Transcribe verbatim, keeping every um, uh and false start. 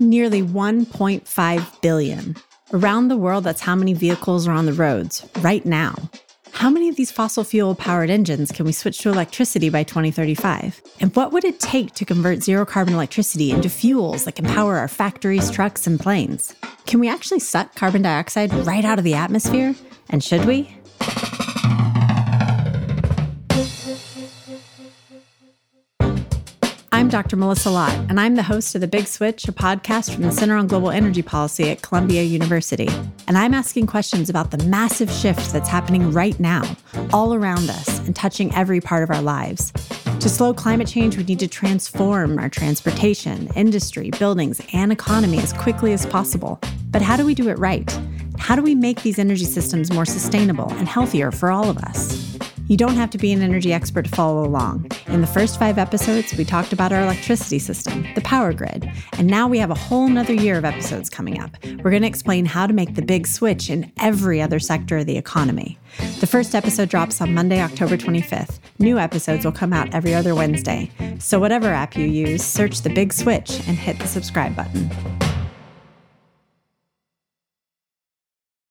nearly one point five billion. Around the world, that's how many vehicles are on the roads right now. How many of these fossil fuel-powered engines can we switch to electricity by twenty thirty-five? And what would it take to convert zero-carbon electricity into fuels that can power our factories, trucks, and planes? Can we actually suck carbon dioxide right out of the atmosphere? And should we? I'm Doctor Melissa Lott, and I'm the host of The Big Switch, a podcast from the Center on Global Energy Policy at Columbia University. And I'm asking questions about the massive shift that's happening right now, all around us, and touching every part of our lives. To slow climate change, we need to transform our transportation, industry, buildings, and economy as quickly as possible. But how do we do it right? How do we make these energy systems more sustainable and healthier for all of us? You don't have to be an energy expert to follow along. In the first five episodes, we talked about our electricity system, the power grid, and now we have a whole nother year of episodes coming up. We're going to explain how to make the big switch in every other sector of the economy. The first episode drops on Monday, October twenty-fifth. New episodes will come out every other Wednesday. So whatever app you use, search The Big Switch and hit the subscribe button.